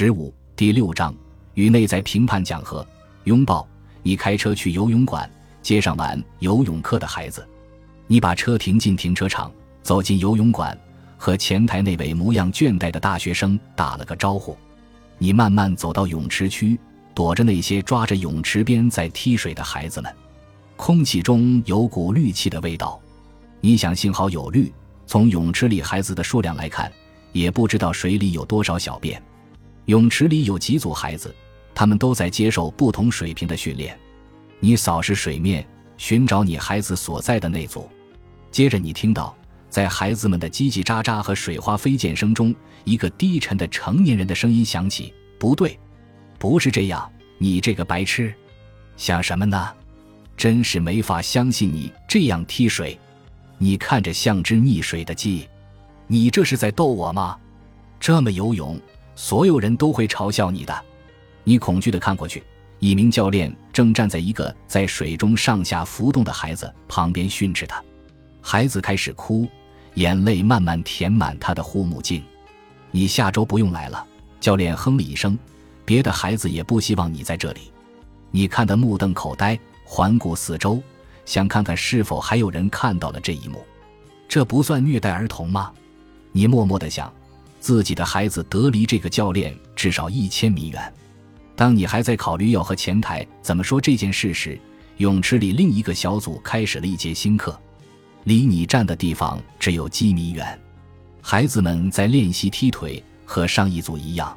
15第6章与内在评判讲和拥抱。你开车去游泳馆，街上玩游泳课的孩子，你把车停进停车场，走进游泳馆，和前台那位模样倦怠的大学生打了个招呼。你慢慢走到泳池区，躲着那些抓着泳池边在踢水的孩子们。空气中有股氯气的味道，你想幸好有氯，从泳池里孩子的数量来看，也不知道水里有多少小便。泳池里有几组孩子，他们都在接受不同水平的训练。你扫视水面，寻找你孩子所在的那组。接着你听到在孩子们的叽叽喳喳和水花飞溅声中，一个低沉的成年人的声音响起，不对，不是这样，你这个白痴，想什么呢？真是没法相信你这样踢水，你看着像只溺水的鸡，你这是在逗我吗？这么游泳，所有人都会嘲笑你的。你恐惧地看过去，一名教练正站在一个在水中上下浮动的孩子旁边训斥他。孩子开始哭，眼泪慢慢填满他的护目镜。你下周不用来了，教练哼了一声，别的孩子也不希望你在这里。你看得目瞪口呆，环顾四周，想看看是否还有人看到了这一幕。这不算虐待儿童吗？你默默地想，自己的孩子得离这个教练至少1000米远。当你还在考虑要和前台怎么说这件事时，泳池里另一个小组开始了一节新课。离你站的地方只有几米远，孩子们在练习踢腿，和上一组一样，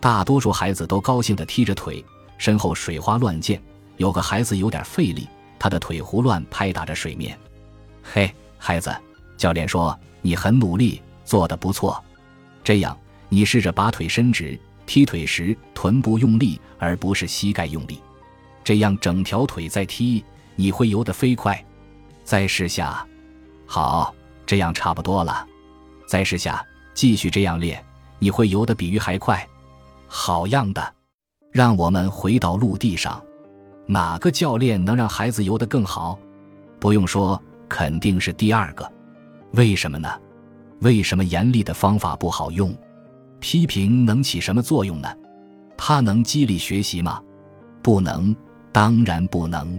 大多数孩子都高兴地踢着腿，身后水花乱溅，有个孩子有点费力，他的腿胡乱拍打着水面。嘿，孩子，教练说你很努力，做得不错。这样，你试着把腿伸直，踢腿时臀部用力而不是膝盖用力，这样整条腿在踢，你会游得飞快。再试下。好，这样差不多了。再试下，继续这样练，你会游得比鱼还快。好样的，让我们回到陆地上。哪个教练能让孩子游得更好？不用说，肯定是第二个。为什么呢？为什么严厉的方法不好用？批评能起什么作用呢？它能激励学习吗？不能，当然不能。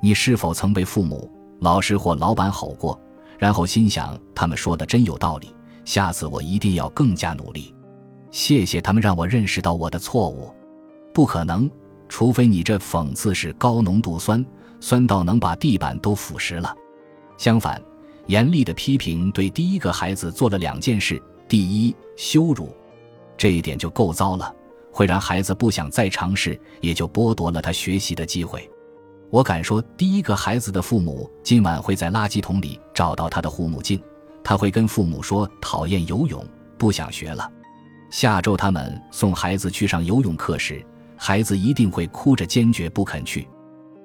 你是否曾被父母、老师或老板吼过，然后心想他们说的真有道理，下次我一定要更加努力。谢谢他们让我认识到我的错误。不可能，除非你这讽刺是高浓度酸，酸到能把地板都腐蚀了。相反，严厉的批评对第一个孩子做了2件事：第一，羞辱，这一点就够糟了，会让孩子不想再尝试，也就剥夺了他学习的机会。我敢说，第一个孩子的父母今晚会在垃圾桶里找到他的护目镜，他会跟父母说讨厌游泳，不想学了。下周他们送孩子去上游泳课时，孩子一定会哭着坚决不肯去。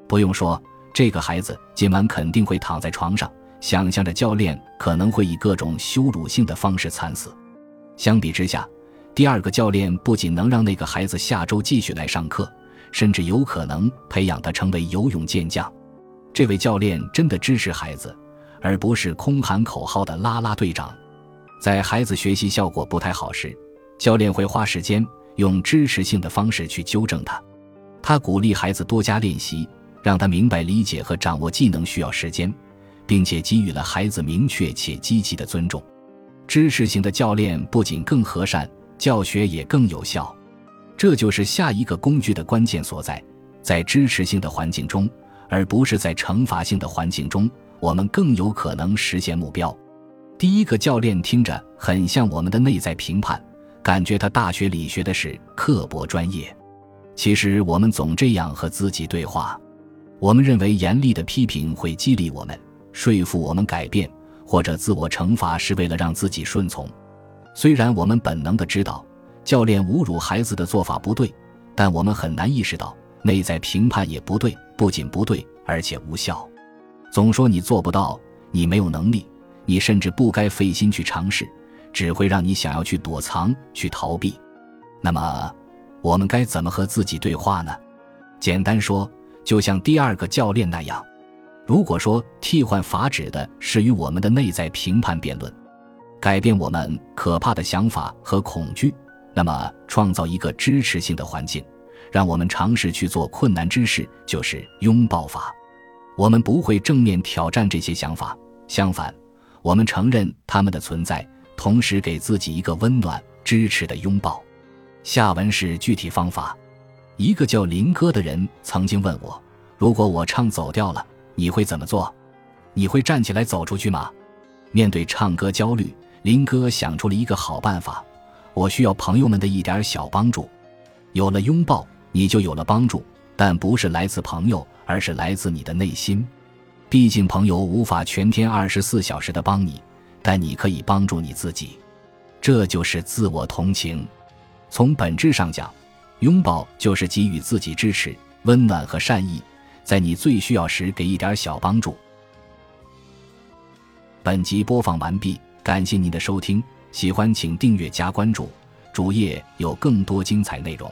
不用说，这个孩子今晚肯定会躺在床上，想象着教练可能会以各种羞辱性的方式惨死。相比之下，第二个教练不仅能让那个孩子下周继续来上课，甚至有可能培养他成为游泳健将。这位教练真的支持孩子，而不是空喊口号的啦啦队长。在孩子学习效果不太好时，教练会花时间用支持性的方式去纠正他。他鼓励孩子多加练习，让他明白理解和掌握技能需要时间，并且给予了孩子明确且积极的尊重。支持型的教练不仅更和善，教学也更有效。这就是下一个工具的关键所在，在支持性的环境中，而不是在惩罚性的环境中，我们更有可能实现目标。第一个教练听着很像我们的内在评判，感觉他大学里学的是刻薄专业。其实我们总这样和自己对话，我们认为严厉的批评会激励我们，说服我们改变，或者自我惩罚是为了让自己顺从。虽然我们本能地知道教练侮辱孩子的做法不对，但我们很难意识到内在评判也不对，不仅不对，而且无效。总说你做不到，你没有能力，你甚至不该费心去尝试，只会让你想要去躲藏，去逃避。那么我们该怎么和自己对话呢？简单说，就像第二个教练那样。如果说替换法指的是与我们的内在评判辩论，改变我们可怕的想法和恐惧，那么创造一个支持性的环境，让我们尝试去做困难之事，就是拥抱法。我们不会正面挑战这些想法，相反，我们承认它们的存在，同时给自己一个温暖支持的拥抱。下文是具体方法。一个叫林哥的人曾经问我，如果我唱走调了，你会怎么做？你会站起来走出去吗？面对唱歌焦虑，林哥想出了一个好办法，我需要朋友们的一点小帮助。有了拥抱，你就有了帮助，但不是来自朋友，而是来自你的内心。毕竟朋友无法全天24小时的帮你，但你可以帮助你自己。这就是自我同情。从本质上讲，拥抱就是给予自己支持、温暖和善意，在你最需要时给一点小帮助。本集播放完毕，感谢您的收听，喜欢请订阅加关注，主页有更多精彩内容。